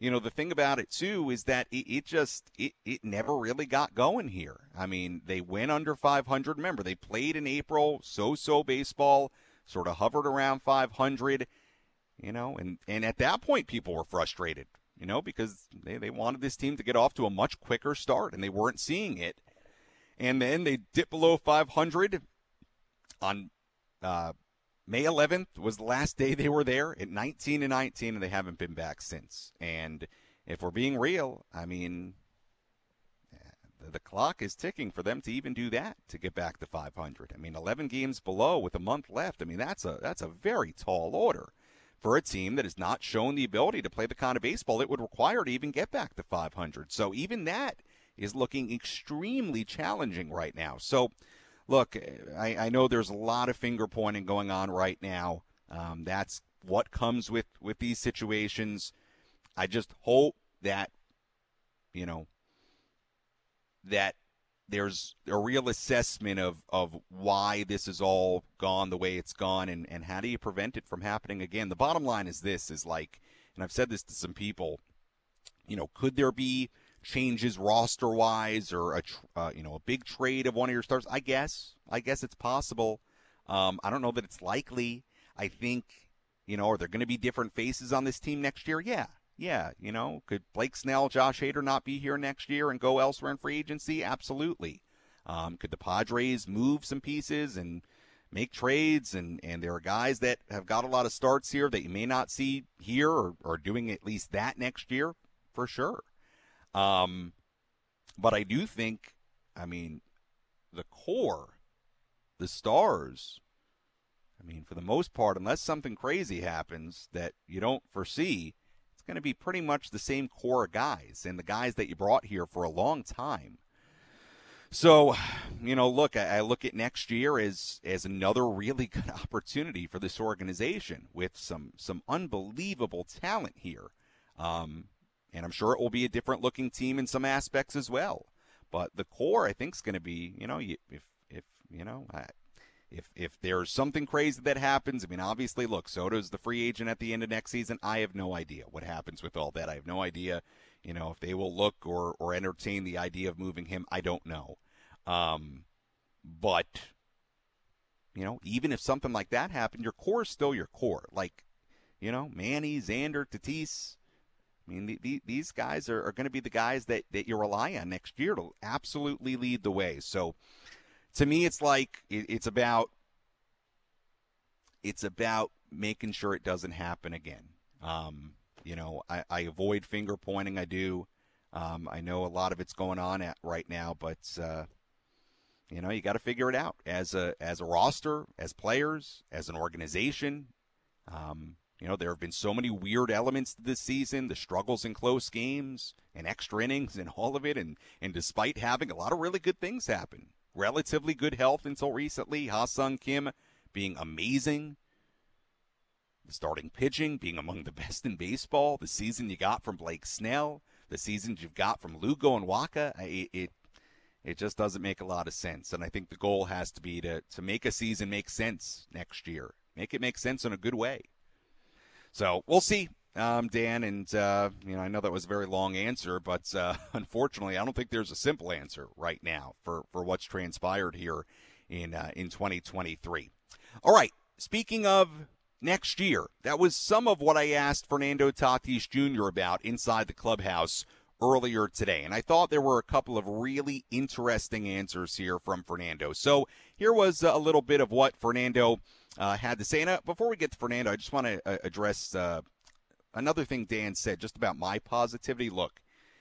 the thing about it, too, is that it never really got going here. I mean, they went under 500. Remember, they played in April, so-so baseball, sort of hovered around 500, and at that point people were frustrated, because they wanted this team to get off to a much quicker start, and they weren't seeing it. And then they dipped below 500 on May 11th was the last day they were there at 19-19, and they haven't been back since. And if we're being real, I mean, the clock is ticking for them to even do that, to get back to 500. I mean, 11 games below with a month left. I mean, that's a very tall order for a team that has not shown the ability to play the kind of baseball it would require to even get back to 500. So even that is looking extremely challenging right now. So, look, I know there's a lot of finger pointing going on right now. That's what comes with these situations. I just hope that, you know, that there's a real assessment of why this has all gone the way it's gone, and how do you prevent it from happening again. The bottom line is this, is like, and I've said this to some people, you know, could there be changes roster-wise or a big trade of one of your stars? I guess it's possible. I don't know that it's likely. I think, you know, are there going to be different faces on this team next year? Yeah, you know, could Blake Snell, Josh Hader not be here next year and go elsewhere in free agency? Absolutely. Could the Padres move some pieces and make trades? And there are guys that have got a lot of starts here that you may not see here or doing at least that next year for sure. But I do think, I mean, the core, the stars, I mean, for the most part, unless something crazy happens that you don't foresee, it's going to be pretty much the same core of guys and the guys that you brought here for a long time. So, you know, look, I look at next year as another really good opportunity for this organization with some unbelievable talent here. And I'm sure it will be a different looking team in some aspects as well. But the core, I think, is going to be, you know, if there's something crazy that happens, I mean, obviously, look, Soto's the free agent at the end of next season. I have no idea what happens with all that. I have no idea, you know, if they will look or entertain the idea of moving him. I don't know. But, you know, even if something like that happened, your core is still your core. Like, you know, Manny, Xander, Tatis. I mean, these guys are going to be the guys that you rely on next year to absolutely lead the way. So, to me, it's like it's about making sure it doesn't happen again. You know, I avoid finger pointing. I do. I know a lot of it's going on right now, but you know, you got to figure it out as a roster, as players, as an organization. You know, there have been so many weird elements to this season, the struggles in close games and extra innings and all of it, and despite having a lot of really good things happen. Relatively good health until recently. Ha-Seong Kim being amazing. The starting pitching being among the best in baseball. The season you got from Blake Snell. The seasons you've got from Lugo and Wacha. It just doesn't make a lot of sense. And I think the goal has to be to make a season make sense next year. Make it make sense in a good way. So we'll see. Dan, and you know, I know that was a very long answer, but unfortunately, I don't think there's a simple answer right now for what's transpired here in 2023. All right, speaking of next year, that was some of what I asked Fernando Tatis Jr. about inside the clubhouse earlier today, and I thought there were a couple of really interesting answers here from Fernando. So here was a little bit of what Fernando had to say. And before we get to Fernando, I just want to address another thing Dan said just about my positivity. Look,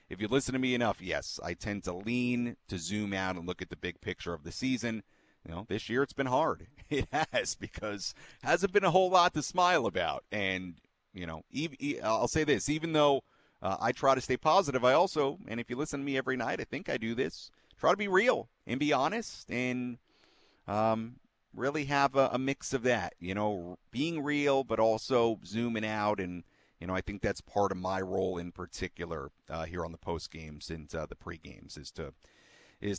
if you listen to me enough, yes, I tend to lean to zoom out and look at the big picture of the season. You know, this year it's been hard. It has, because hasn't been a whole lot to smile about. And, you know, I'll say this, even though I try to stay positive, I also, and if you listen to me every night, I think I do this, try to be real and be honest and really have a mix of that, you know, being real, but also zooming out. And, you know, I think that's part of my role in particular here on the post games and the pre games is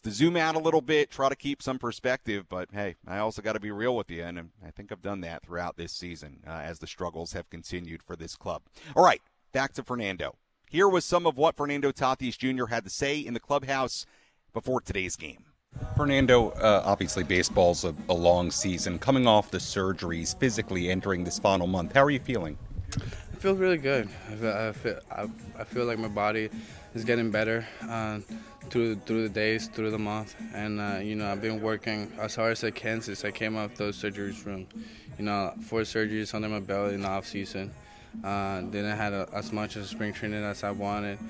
to zoom out a little bit, try to keep some perspective. But hey, I also got to be real with you, and I think I've done that throughout this season as the struggles have continued for this club. All right, back to Fernando. Here was some of what Fernando Tatis Jr. had to say in the clubhouse before today's game. Fernando, obviously baseball's a long season. Coming off the surgeries, physically entering this final month, how are you feeling? I feel really good. I feel like my body is getting better through the days, through the month, and you know, I've been working as hard as I can since I came out of those surgeries room. You know, 4 surgeries under my belt in the off season. Didn't have as much of spring training as I wanted,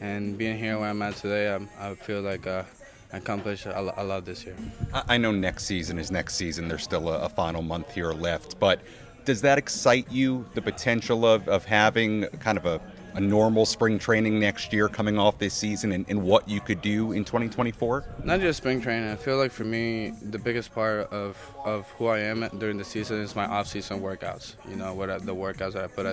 and being here where I'm at today, I feel like I accomplished a lot this year. I know next season is next season. There's still a final month here left, but. Does that excite you, the potential of having kind of a a normal spring training next year coming off this season and what you could do in 2024? Not just spring training. I feel like for me, the biggest part of who I am during the season is my off-season workouts. You know, what the workouts that I put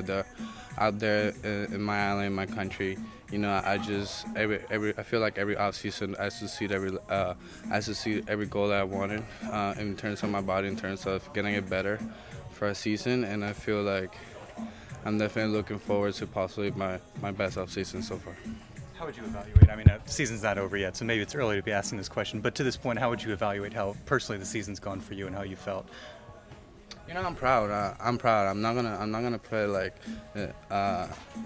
out there in my island, in my country. You know, I just I feel like every off-season I succeed every goal that I wanted in terms of my body, in terms of getting it better for a season, and I feel like I'm definitely looking forward to possibly my best off-season so far. How would you evaluate? I mean, the season's not over yet, so maybe it's early to be asking this question, but to this point, how would you evaluate how personally the season's gone for you and how you felt? You know, I'm proud. I'm not gonna play like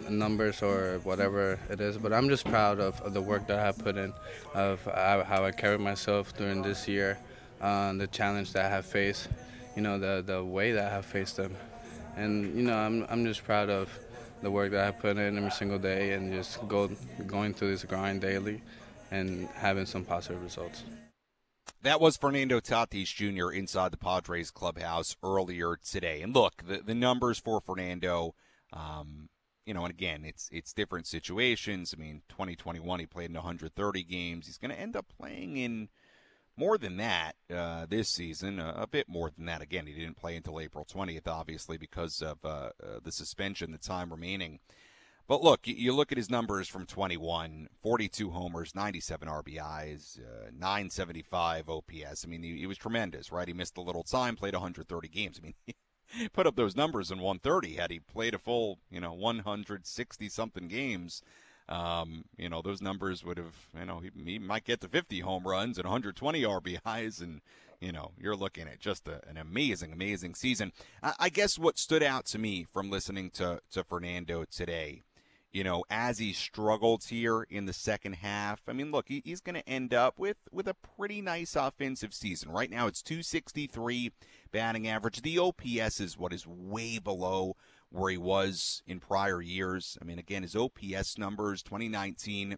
numbers or whatever it is, but I'm just proud of the work that I put in, of how I carried myself during this year, the challenge that I have faced, you know, the way that I have faced them. And, you know, I'm just proud of the work that I put in every single day and just going through this grind daily and having some positive results. That was Fernando Tatis Jr. inside the Padres clubhouse earlier today. And look, the numbers for Fernando, you know, and again, it's different situations. I mean, 2021, he played in 130 games. He's going to end up playing in more than that this season, a bit more than that. Again, he didn't play until April 20th, obviously, because of the suspension, the time remaining. But look, you look at his numbers from 21, 42 homers, 97 RBIs, 975 OPS. I mean, he was tremendous, right? He missed a little time, played 130 games. I mean, he put up those numbers in 130 had he played a full, you know, 160-something games. You know, those numbers would have, you know, he might get to 50 home runs and 120 RBIs. And, you know, you're looking at just an amazing, amazing season. I guess what stood out to me from listening to Fernando today, you know, as he struggled here in the second half, I mean, look, he's going to end up with a pretty nice offensive season. Right now it's 263 batting average. The OPS is what is way below where he was in prior years. I mean, again, his OPS numbers, 2019,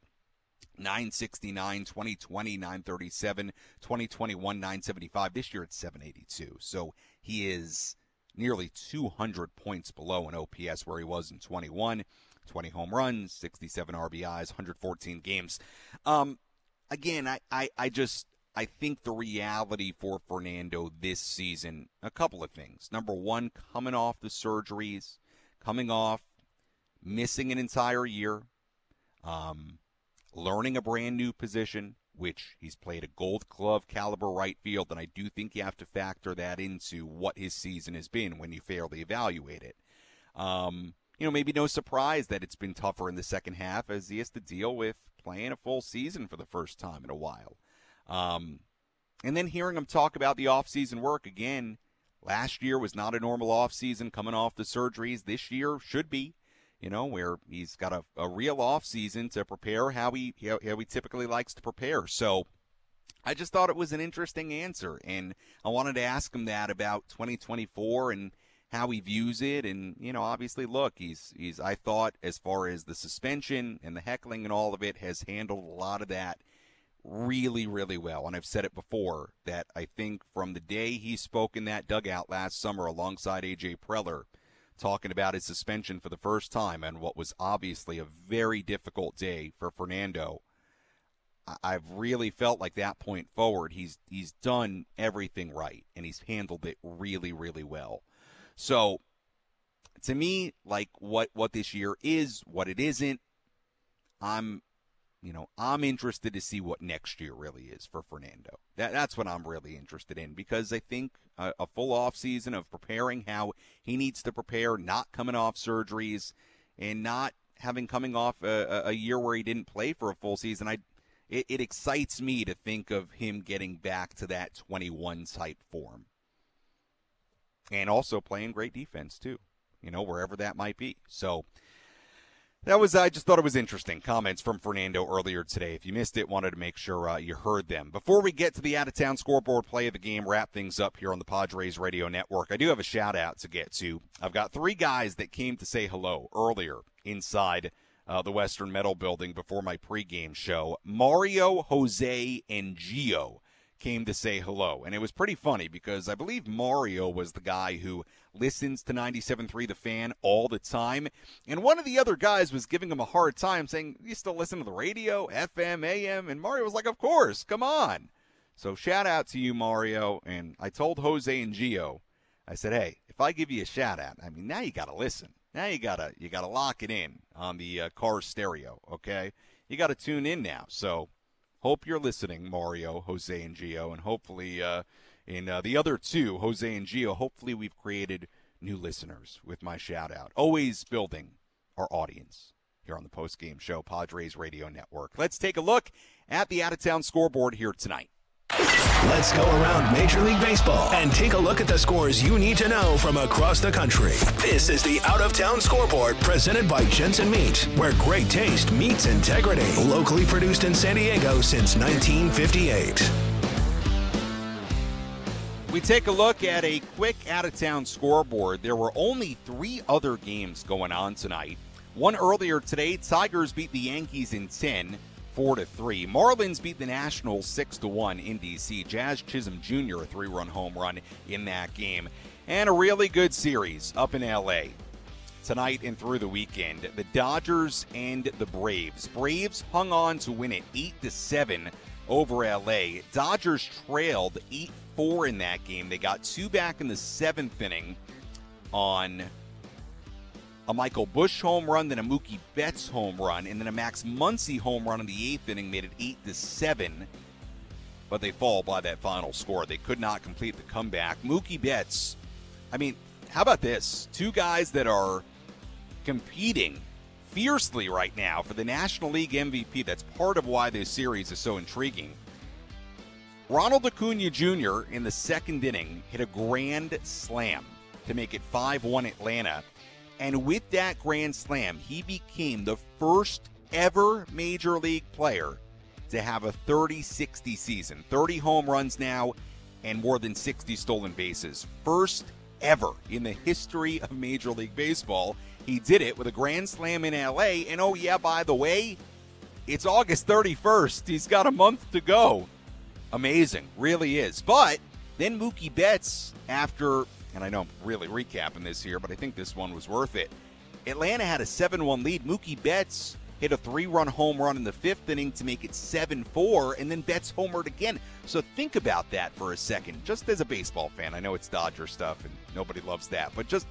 969, 2020, 937, 2021, 975. This year, it's 782. So he is nearly 200 points below in OPS where he was in 21, 20 home runs, 67 RBIs, 114 games. Again, I think the reality for Fernando this season, a couple of things. Number one, coming off the surgeries, coming off, missing an entire year, learning a brand new position, which he's played a Gold Glove caliber right field, and I do think you have to factor that into what his season has been when you fairly evaluate it. You know, maybe no surprise that it's been tougher in the second half as he has to deal with playing a full season for the first time in a while. And then hearing him talk about the offseason work again, last year was not a normal offseason coming off the surgeries. This year should be, you know, where he's got a real offseason to prepare how he typically likes to prepare. So I just thought it was an interesting answer, and I wanted to ask him that about 2024 and how he views it. And, you know, obviously, look, he's I thought as far as the suspension and the heckling and all of it has handled a lot of that really, really well. And I've said it before that I think from the day he spoke in that dugout last summer alongside AJ Preller, talking about his suspension for the first time and what was obviously a very difficult day for Fernando, I've really felt like that point forward, he's done everything right and he's handled it really, really well. So to me, like what this year is, what it isn't, I'm interested to see what next year really is for Fernando. That's what I'm really interested in, because I think a full off season of preparing how he needs to prepare, not coming off surgeries and not having coming off a year where he didn't play for a full season, it excites me to think of him getting back to that 21 type form and also playing great defense too, you know, wherever that might be. So I just thought it was interesting, comments from Fernando earlier today. If you missed it, wanted to make sure you heard them. Before we get to the out-of-town scoreboard play of the game, wrap things up here on the Padres Radio Network, I do have a shout-out to get to. I've got three guys that came to say hello earlier inside the Western Metal Building before my pregame show. Mario, Jose, and Gio came to say hello, and it was pretty funny because I believe Mario was the guy who listens to 97.3 The Fan all the time. And one of the other guys was giving him a hard time, saying, you still listen to the radio, FM, AM? And Mario was like, of course, come on. So shout out to you, Mario. And I told Jose and Gio, I said, hey, if I give you a shout out, I mean, now you got to listen. Now you got to lock it in on the car stereo, okay? You got to tune in now. So hope you're listening, Mario, Jose, and Gio, and hopefully the other two, Jose and Gio, hopefully we've created new listeners with my shout-out. Always building our audience here on the post-game show, Padres Radio Network. Let's take a look at the out-of-town scoreboard here tonight. Let's go around Major League Baseball and take a look at the scores you need to know from across the country. This is the Out of Town Scoreboard presented by Jensen Meat, where great taste meets integrity. Locally produced in San Diego since 1958. We take a look at a quick out of town scoreboard. There were only three other games going on tonight. One earlier today, Tigers beat the Yankees in 10. 4-3. Marlins beat the Nationals 6-1 in D.C. Jazz Chisholm Jr. a three-run home run in that game. And a really good series up in L.A. tonight and through the weekend. The Dodgers and the Braves. Braves hung on to win it 8-7 over L.A. Dodgers trailed 8-4 in that game. They got two back in the seventh inning on a Michael Bush home run, then a Mookie Betts home run, and then a Max Muncy home run in the eighth inning made it 8-7. But they fall by that final score. They could not complete the comeback. Mookie Betts, I mean, how about this? Two guys that are competing fiercely right now for the National League MVP. That's part of why this series is so intriguing. Ronald Acuna Jr. in the second inning hit a grand slam to make it 5-1 Atlanta. And with that grand slam, he became the first ever Major League player to have a 30-60 season. 30 home runs now and more than 60 stolen bases. First ever in the history of Major League Baseball. He did it with a grand slam in L.A. And oh yeah, by the way, it's August 31st. He's got a month to go. Amazing, really is. But then Mookie Betts, after... and I know I'm really recapping this here, but I think this one was worth it. Atlanta had a 7-1 lead. Mookie Betts hit a three-run home run in the fifth inning to make it 7-4, and then Betts homered again. So think about that for a second, just as a baseball fan. I know it's Dodger stuff, and nobody loves that, but just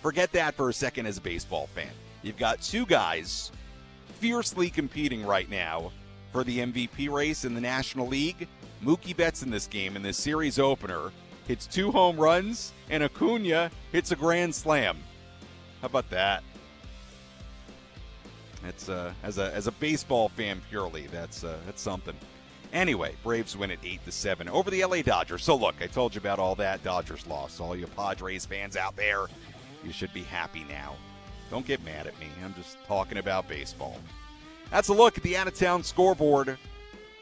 forget that for a second as a baseball fan. You've got two guys fiercely competing right now for the MVP race in the National League. Mookie Betts in this game, in this series opener, hits two home runs, and Acuna hits a grand slam. How about that? That's as a baseball fan purely, that's something. Anyway, Braves win at 8-7 over the LA Dodgers. So look, I told you about all that. Dodgers loss. All you Padres fans out there, you should be happy now. Don't get mad at me. I'm just talking about baseball. That's a look at the out-of-town scoreboard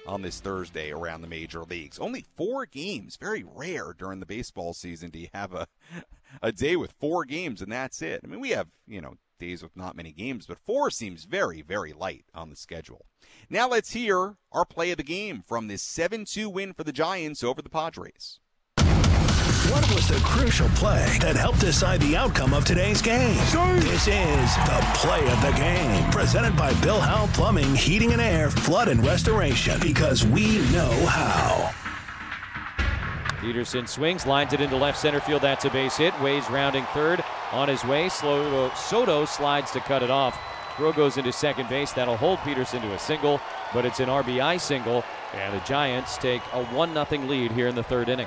on this Thursday around the major leagues. Only four games. Very rare during the baseball season do you have a day with four games and that's it. I mean, we have, days with not many games, but four seems very, very light on the schedule. Now let's hear our play of the game from this 7-2 win for the Giants over the Padres. What was the crucial play that helped decide the outcome of today's game? This is the play of the game, presented by Bill Howe Plumbing, Heating and Air, Flood and Restoration, because we know how. Pederson swings, lines it into left center field. That's a base hit. Wade's rounding third on his way. Soto slides to cut it off. Throw goes into second base. That'll hold Pederson to a single, but it's an RBI single, and the Giants take a 1-0 lead here in the third inning.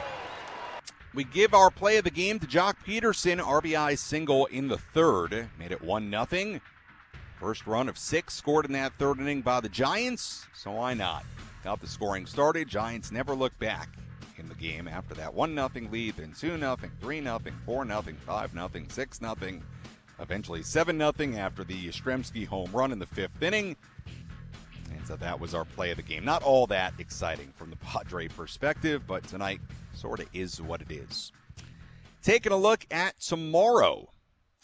We give our play of the game to Joc Pederson, RBI single in the third. Made it 1-0. First run of six scored in that third inning by the Giants, so why not? Got the scoring started. Giants never looked back in the game after that 1-0 lead, then 2-0, 3-0, 4-0, 5-0, 6-0, eventually 7-0 after the Yastrzemski home run in the fifth inning. And so that was our play of the game. Not all that exciting from the Padre perspective, but tonight sort of is what it is. Taking a look at tomorrow.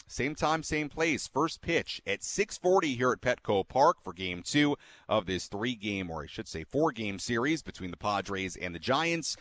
Same time, same place. First pitch at 6:40 here at Petco Park for Game 2 of this 4-game series between the Padres and the Giants.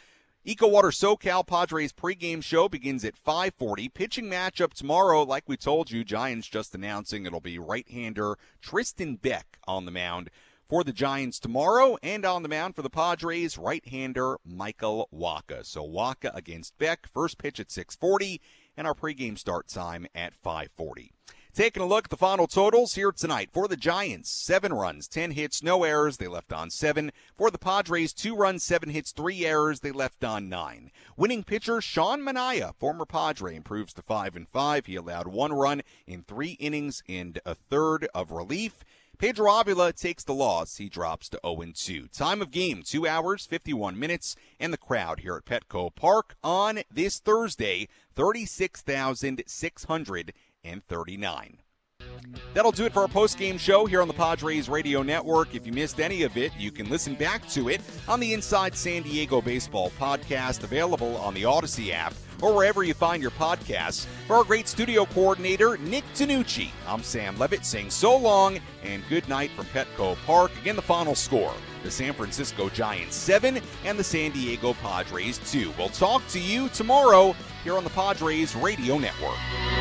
EcoWater SoCal Padres pregame show begins at 5:40. Pitching matchup tomorrow, like we told you, Giants just announcing it'll be right-hander Tristan Beck on the mound for the Giants tomorrow, and on the mound for the Padres, right-hander Michael Wacha. So Wacha against Beck, first pitch at 6:40, and our pregame start time at 5:40. Taking a look at the final totals here tonight. For the Giants, 7 runs, 10 hits, no errors. They left on 7. For the Padres, 2 runs, 7 hits, 3 errors. They left on 9. Winning pitcher Sean Manaea, former Padre, improves to 5-5. He allowed 1 run in 3 innings and a third of relief. Pedro Avila takes the loss. He drops to 0-2. Time of game, 2 hours, 51 minutes. And the crowd here at Petco Park on this Thursday, 36,639. That'll do it for our post-game show here on the Padres Radio Network. If you missed any of it, you can listen back to it on the Inside San Diego Baseball podcast, available on the Odyssey app or wherever you find your podcasts. For our great studio coordinator, Nick Tanucci, I'm Sam Levitt saying so long and good night from Petco Park. Again, the final score, the San Francisco Giants 7 and the San Diego Padres 2. We'll talk to you tomorrow here on the Padres Radio Network.